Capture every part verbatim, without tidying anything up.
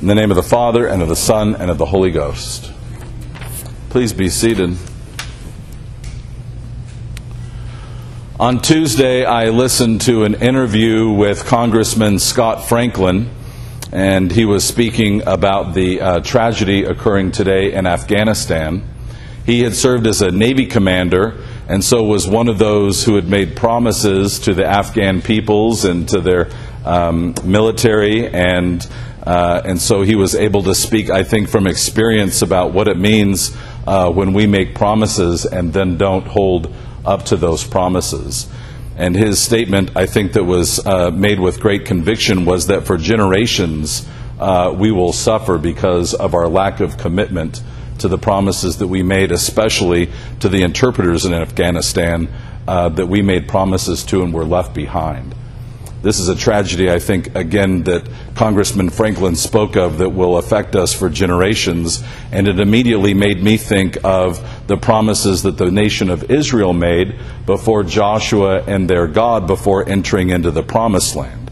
In the name of the Father, and of the Son, and of the Holy Ghost. Please be seated. On Tuesday, I listened to an interview with Congressman Scott Franklin, and he was speaking about the uh, tragedy occurring today in Afghanistan. He had served as a Navy commander, and so was one of those who had made promises to the Afghan peoples and to their um, military, and uh, and so he was able to speak, I think, from experience about what it means uh, when we make promises and then don't hold up to those promises. And his statement, I think, that was uh, made with great conviction was that for generations uh, we will suffer because of our lack of commitment to the promises that we made, especially to the interpreters in Afghanistan uh, that we made promises to and were left behind. This is a tragedy, I think, again, that Congressman Franklin spoke of that will affect us for generations, and it immediately made me think of the promises that the nation of Israel made before Joshua and their God before entering into the Promised Land.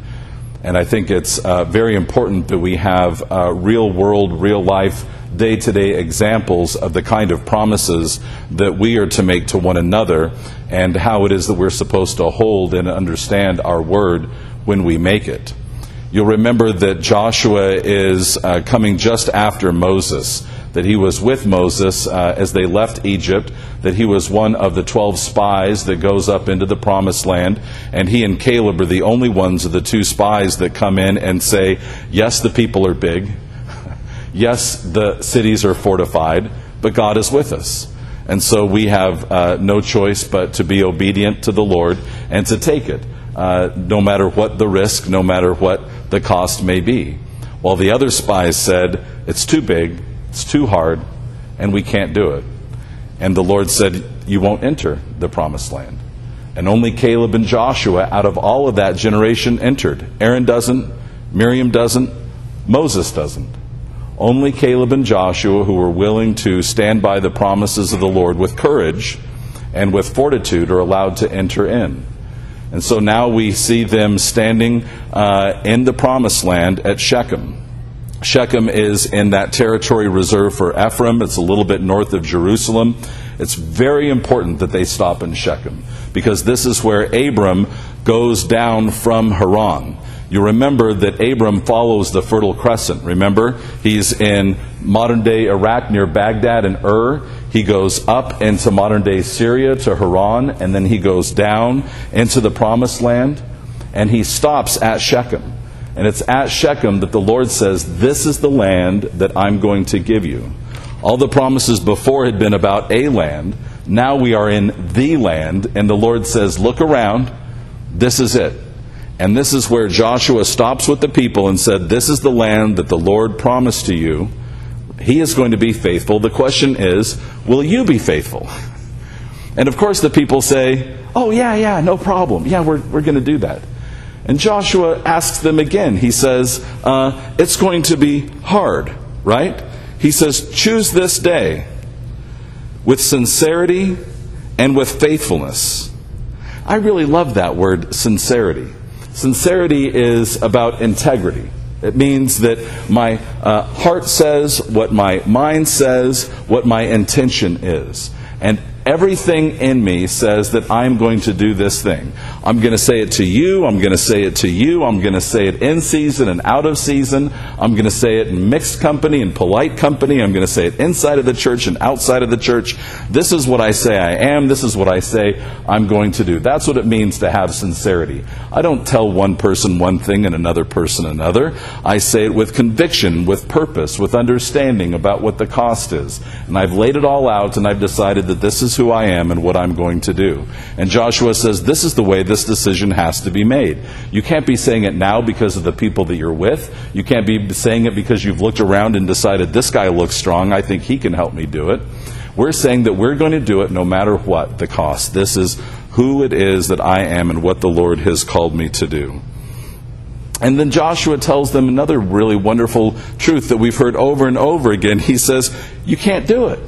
And I think it's uh, very important that we have uh, real-world, real-life, day-to-day examples of the kind of promises that we are to make to one another and how it is that we're supposed to hold and understand our word when we make it. You'll remember that Joshua is uh, coming just after Moses, that he was with Moses uh, as they left Egypt, that he was one of the twelve spies that goes up into the Promised Land, and he and Caleb are the only ones of the two spies that come in and say, yes, the people are big, yes, the cities are fortified, but God is with us. And so we have uh, no choice but to be obedient to the Lord and to take it, uh, no matter what the risk, no matter what the cost may be. While the other spies said, it's too big, it's too hard, and we can't do it. And the Lord said, you won't enter the Promised Land. And only Caleb and Joshua out of all of that generation entered. Aaron doesn't, Miriam doesn't, Moses doesn't. Only Caleb and Joshua who were willing to stand by the promises of the Lord with courage and with fortitude are allowed to enter in. And so now we see them standing uh, in the Promised Land at Shechem. Shechem is in that territory reserved for Ephraim. It's a little bit north of Jerusalem. It's very important that they stop in Shechem because this is where Abram goes down from Haran. You remember that Abram follows the Fertile Crescent. Remember, he's in modern-day Iraq near Baghdad and Ur. He goes up into modern-day Syria to Haran, and then he goes down into the Promised Land, and he stops at Shechem. And it's at Shechem that the Lord says, this is the land that I'm going to give you. All the promises before had been about a land. Now we are in the land, and the Lord says, look around, this is it. And this is where Joshua stops with the people and said, this is the land that the Lord promised to you. He is going to be faithful. The question is, will you be faithful? And of course the people say, oh yeah, yeah, no problem. Yeah, we're we're going to do that. And Joshua asks them again. He says, uh, it's going to be hard, right? He says, choose this day with sincerity and with faithfulness. I really love that word, sincerity. Sincerity is about integrity. It means that my uh, heart says what my mind says, what my intention is. And everything in me says that I'm going to do this thing. I'm going to say it to you. I'm going to say it to you. I'm going to say it in season and out of season. I'm going to say it in mixed company and polite company. I'm going to say it inside of the church and outside of the church. This is what I say I am. This is what I say I'm going to do. That's what it means to have sincerity. I don't tell one person one thing and another person another. I say it with conviction, with purpose, with understanding about what the cost is. And I've laid it all out and I've decided that this is who I am and what I'm going to do. And Joshua says, this is the way this decision has to be made. You can't be saying it now because of the people that you're with. You can't be saying it because you've looked around and decided, this guy looks strong, I think he can help me do it. We're saying that we're going to do it no matter what the cost. This is who it is that I am and what the Lord has called me to do. And then Joshua tells them another really wonderful truth that we've heard over and over again. He says, you can't do it.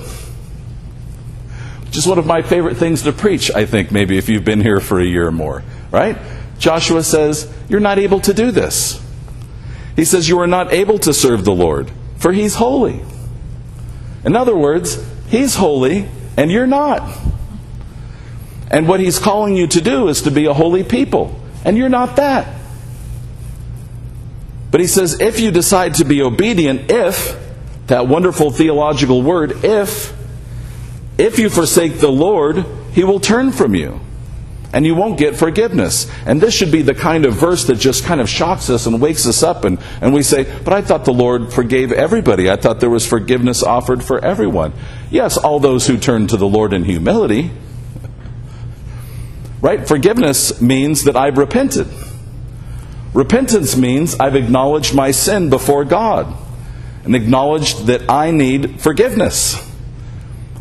Just one of my favorite things to preach, I think, maybe if you've been here for a year or more, right? Joshua says, you're not able to do this. He says, you are not able to serve the Lord, for He's holy. In other words, He's holy and you're not. And what He's calling you to do is to be a holy people. And you're not that. But He says, if you decide to be obedient, if, that wonderful theological word, if, if you forsake the Lord, He will turn from you. And you won't get forgiveness. And this should be the kind of verse that just kind of shocks us and wakes us up. And, and we say, but I thought the Lord forgave everybody. I thought there was forgiveness offered for everyone. Yes, all those who turn to the Lord in humility. Right? Forgiveness means that I've repented. Repentance means I've acknowledged my sin before God and acknowledged that I need forgiveness.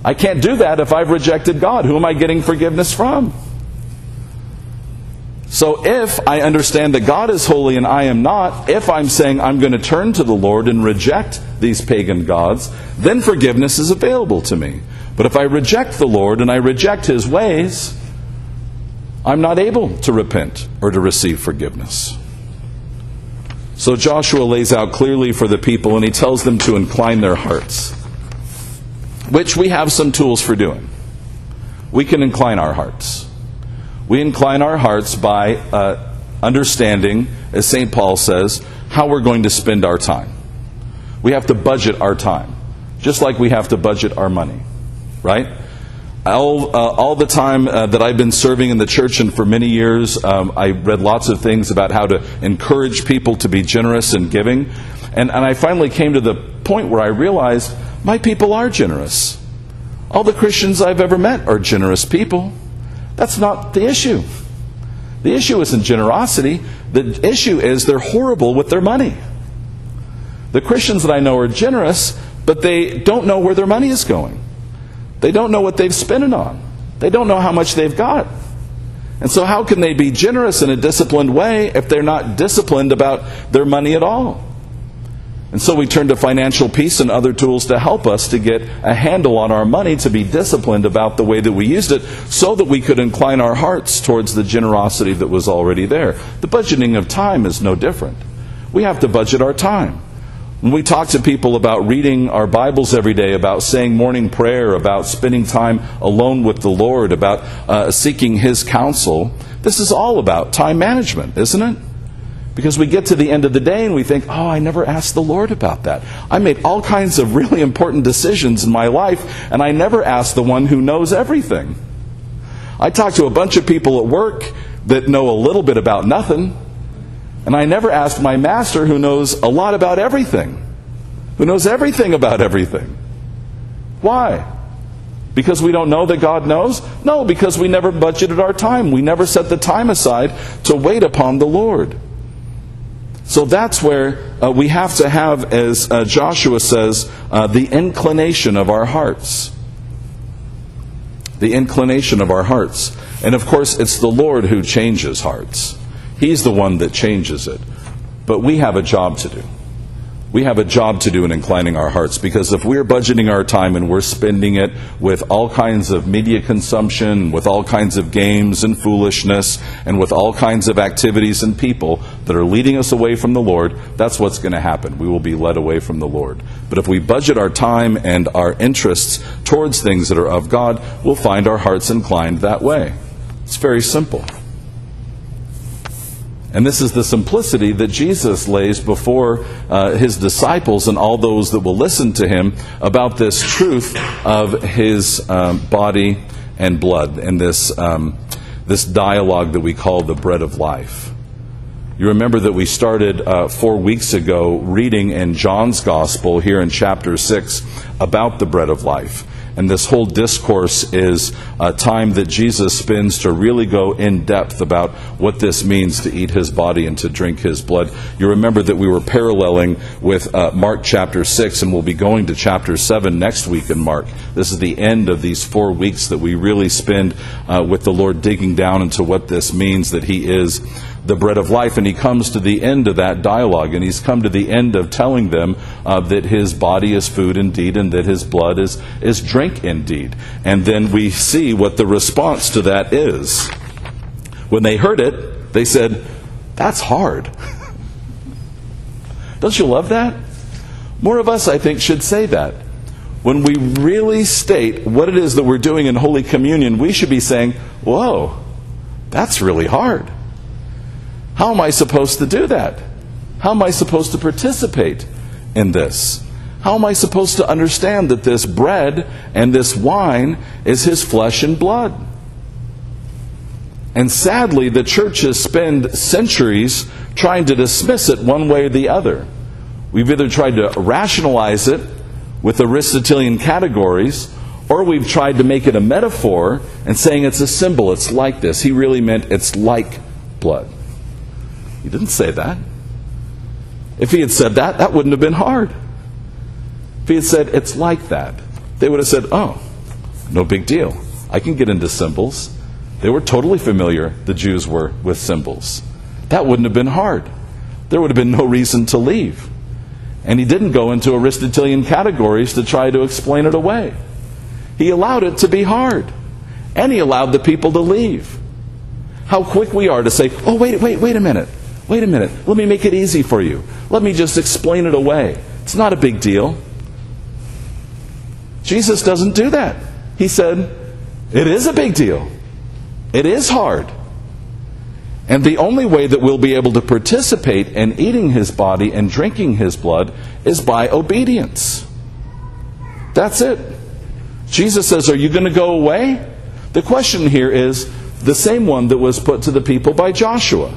I can't do that if I've rejected God. Who am I getting forgiveness from? So if I understand that God is holy and I am not, if I'm saying I'm going to turn to the Lord and reject these pagan gods, then forgiveness is available to me. But if I reject the Lord and I reject His ways, I'm not able to repent or to receive forgiveness. So Joshua lays out clearly for the people, and he tells them to incline their hearts, which we have some tools for doing. We can incline our hearts. We incline our hearts by uh, understanding, as Saint Paul says, how we're going to spend our time. We have to budget our time, just like we have to budget our money, right? All, uh, all the time uh, that I've been serving in the church and for many years, um, I read lots of things about how to encourage people to be generous and giving. And, and I finally came to the point where I realized my people are generous. All the Christians I've ever met are generous people. That's not the issue. The issue isn't generosity. The issue is they're horrible with their money. The Christians that I know are generous, but they don't know where their money is going. They don't know what they've spent it on. They don't know how much they've got. And so how can they be generous in a disciplined way if they're not disciplined about their money at all? And so we turn to financial peace and other tools to help us to get a handle on our money, to be disciplined about the way that we used it, so that we could incline our hearts towards the generosity that was already there. The budgeting of time is no different. We have to budget our time. When we talk to people about reading our Bibles every day, about saying morning prayer, about spending time alone with the Lord, about uh, seeking His counsel, this is all about time management, isn't it? Because we get to the end of the day and we think, oh, I never asked the Lord about that. I made all kinds of really important decisions in my life, and I never asked the one who knows everything. I talked to a bunch of people at work that know a little bit about nothing, and I never asked my master who knows a lot about everything, who knows everything about everything. Why? Because we don't know that God knows? No, because we never budgeted our time. We never set the time aside to wait upon the Lord. So that's where uh, we have to have, as uh, Joshua says, uh, the inclination of our hearts. The inclination of our hearts. And of course, it's the Lord who changes hearts. He's the one that changes it. But we have a job to do. We have a job to do in inclining our hearts, because if we're budgeting our time and we're spending it with all kinds of media consumption, with all kinds of games and foolishness, and with all kinds of activities and people that are leading us away from the Lord, that's what's going to happen. We will be led away from the Lord. But if we budget our time and our interests towards things that are of God, we'll find our hearts inclined that way. It's very simple. And this is the simplicity that Jesus lays before uh, his disciples and all those that will listen to him about this truth of his um, body and blood, and this, um, this dialogue that we call the bread of life. You remember that we started uh, four weeks ago reading in John's Gospel here in chapter six about the bread of life. And this whole discourse is a time that Jesus spends to really go in depth about what this means to eat his body and to drink his blood. You remember that we were paralleling with uh, Mark chapter six, and we'll be going to chapter seven next week in Mark. This is the end of these four weeks that we really spend uh, with the Lord digging down into what this means, that he is the bread of life. And he comes to the end of that dialogue, and he's come to the end of telling them uh, that his body is food indeed, and that his blood is, is drink indeed. And then we see what the response to that is. When they heard it, they said, that's hard. Don't you love that? More of us, I think, should say that. When we really state what it is that we're doing in Holy Communion, we should be saying, whoa, that's really hard. How am I supposed to do that? How am I supposed to participate in this? How am I supposed to understand that this bread and this wine is His flesh and blood? And sadly, the churches spend centuries trying to dismiss it one way or the other. We've either tried to rationalize it with Aristotelian categories, or we've tried to make it a metaphor and saying it's a symbol, it's like this. He really meant it's like blood. He didn't say that. If he had said that, that wouldn't have been hard. If he had said it's like that, they would have said, oh, no big deal. I can get into symbols. They were totally familiar, the Jews were, with symbols. That wouldn't have been hard. There would have been no reason to leave. And he didn't go into Aristotelian categories to try to explain it away. He allowed it to be hard. And he allowed the people to leave. How quick we are to say, oh, wait, wait, wait a minute. Wait a minute. Let me make it easy for you. Let me just explain it away. It's not a big deal. Jesus doesn't do that. He said, it is a big deal. It is hard. And the only way that we'll be able to participate in eating His body and drinking His blood is by obedience. That's it. Jesus says, are you going to go away? The question here is the same one that was put to the people by Joshua.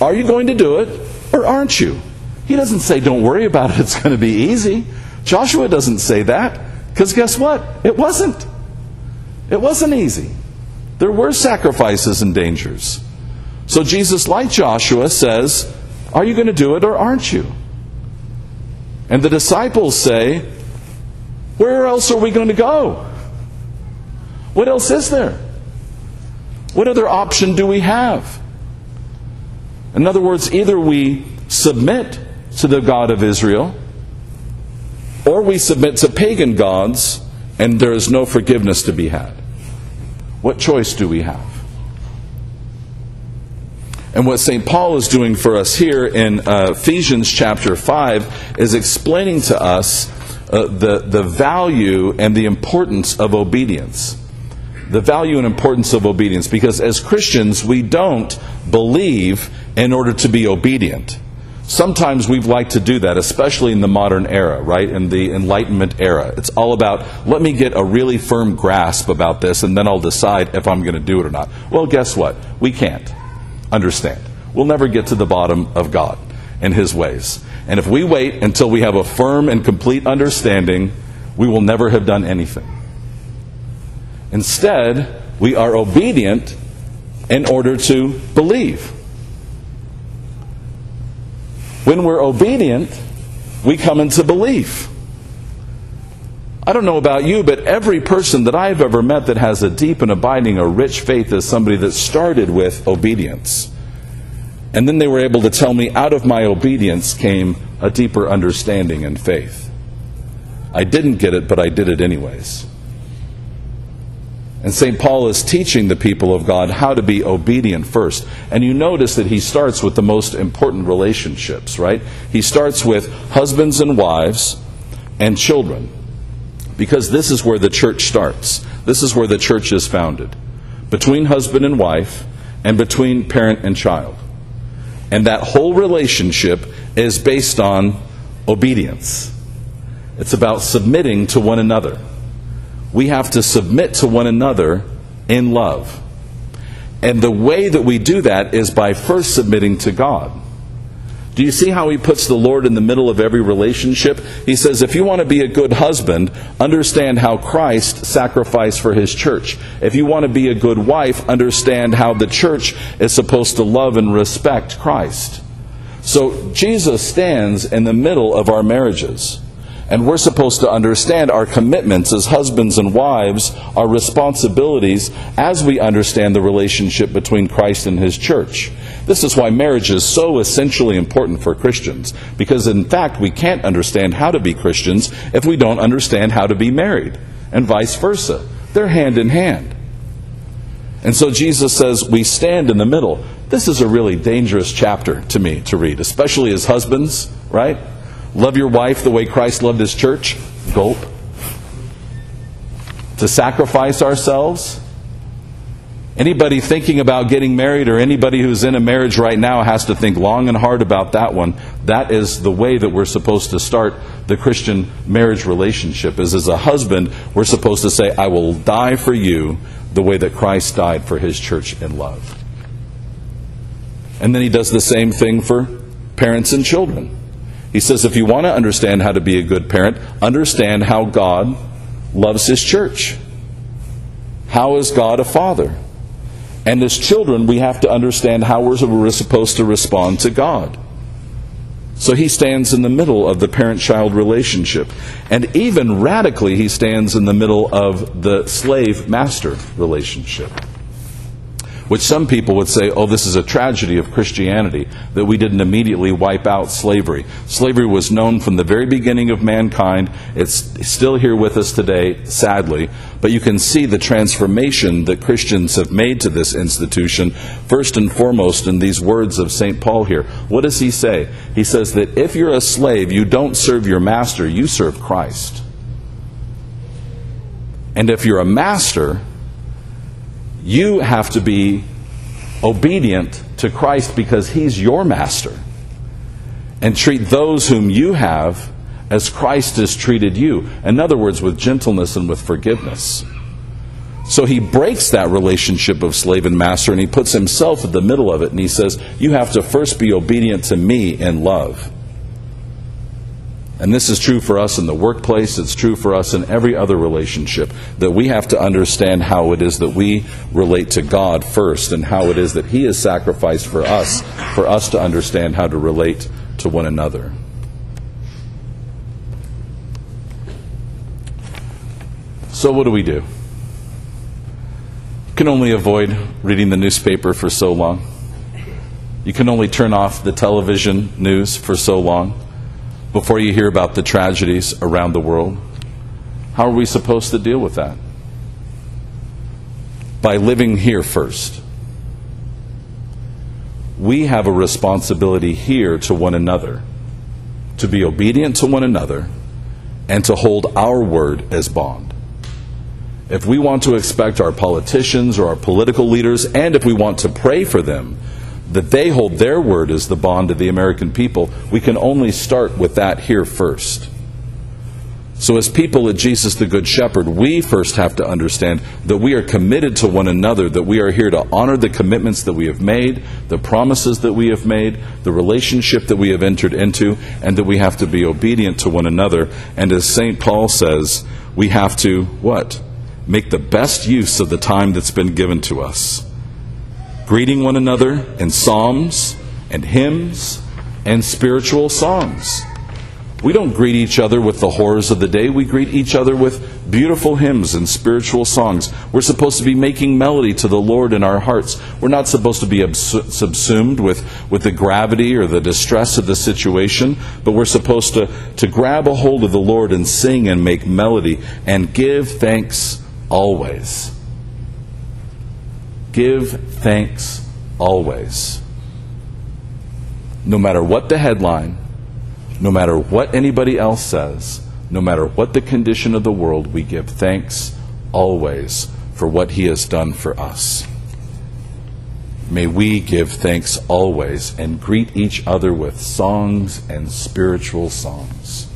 Are you going to do it or aren't you? He doesn't say, don't worry about it, it's going to be easy. Joshua doesn't say that, because guess what? It wasn't. It wasn't easy. There were sacrifices and dangers. So Jesus, like Joshua, says, are you going to do it or aren't you? And the disciples say, where else are we going to go? What else is there? What other option do we have? In other words, either we submit to the God of Israel, or we submit to pagan gods, and there is no forgiveness to be had. What choice do we have? And what Saint Paul is doing for us here in uh, Ephesians chapter five is explaining to us uh, the, the value and the importance of obedience. The value and importance of obedience. Because as Christians, we don't believe in order to be obedient. Sometimes we've liked to do that, especially in the modern era, right? In the Enlightenment era. It's all about, let me get a really firm grasp about this, and then I'll decide if I'm going to do it or not. Well, guess what? We can't. Understand. We'll never get to the bottom of God and His ways. And if we wait until we have a firm and complete understanding, we will never have done anything. Instead, we are obedient in order to believe. When we're obedient, we come into belief. I don't know about you, but every person that I've ever met that has a deep and abiding or rich faith is somebody that started with obedience. And then they were able to tell me, out of my obedience came a deeper understanding and faith. I didn't get it, but I did it anyways. And Saint Paul is teaching the people of God how to be obedient first. And you notice that he starts with the most important relationships, right? He starts with husbands and wives and children. Because this is where the church starts. This is where the church is founded. Between husband and wife, and between parent and child. And that whole relationship is based on obedience. It's about submitting to one another. We have to submit to one another in love. And the way that we do that is by first submitting to God. Do you see how he puts the Lord in the middle of every relationship? He says, if you want to be a good husband, understand how Christ sacrificed for his church. If you want to be a good wife, understand how the church is supposed to love and respect Christ. So Jesus stands in the middle of our marriages. And we're supposed to understand our commitments as husbands and wives, our responsibilities, as we understand the relationship between Christ and his church. This is why marriage is so essentially important for Christians. Because in fact, we can't understand how to be Christians if we don't understand how to be married. And vice versa. They're hand in hand. And so Jesus says, we stand in the middle. This is a really dangerous chapter to me to read, especially as husbands, right? Love your wife the way Christ loved his church. Gulp. To sacrifice ourselves. Anybody thinking about getting married or anybody who's in a marriage right now has to think long and hard about that one. That is the way that we're supposed to start the Christian marriage relationship. Is as a husband, we're supposed to say, I will die for you the way that Christ died for his church in love. And then he does the same thing for parents and children. He says, if you want to understand how to be a good parent, understand how God loves his church. How is God a father? And as children, we have to understand how we're supposed to respond to God. So he stands in the middle of the parent-child relationship. And even radically, he stands in the middle of the slave-master relationship. Which some people would say, oh, this is a tragedy of Christianity, that we didn't immediately wipe out slavery. Slavery was known from the very beginning of mankind. It's still here with us today, sadly. But you can see the transformation that Christians have made to this institution, first and foremost in these words of Saint Paul here. What does he say? He says that if you're a slave, you don't serve your master, you serve Christ. And if you're a master, you have to be obedient to Christ because he's your master. And treat those whom you have as Christ has treated you. In other words, with gentleness and with forgiveness. So he breaks that relationship of slave and master and he puts himself at the middle of it. And he says, you have to first be obedient to me in love. And this is true for us in the workplace. It's true for us in every other relationship, that we have to understand how it is that we relate to God first and how it is that he is sacrificed for us, for us to understand how to relate to one another. So what do we do? You can only avoid reading the newspaper for so long. You can only turn off the television news for so long before you hear about the tragedies around the world. How are we supposed to deal with that? By living here first. We have a responsibility here to one another, to be obedient to one another, and to hold our word as bond. If we want to expect our politicians or our political leaders, and if we want to pray for them, that they hold their word as the bond of the American people, we can only start with that here first. So as people at Jesus the Good Shepherd, we first have to understand that we are committed to one another, that we are here to honor the commitments that we have made, the promises that we have made, the relationship that we have entered into, and that we have to be obedient to one another. And as Saint Paul says, we have to, what? Make the best use of the time that's been given to us. Greeting one another in psalms and hymns and spiritual songs. We don't greet each other with the horrors of the day. We greet each other with beautiful hymns and spiritual songs. We're supposed to be making melody to the Lord in our hearts. We're not supposed to be subsumed with, with the gravity or the distress of the situation, but we're supposed to, to grab a hold of the Lord and sing and make melody and give thanks always. Give thanks always. No matter what the headline, no matter what anybody else says, no matter what the condition of the world, we give thanks always for what he has done for us. May we give thanks always and greet each other with songs and spiritual songs.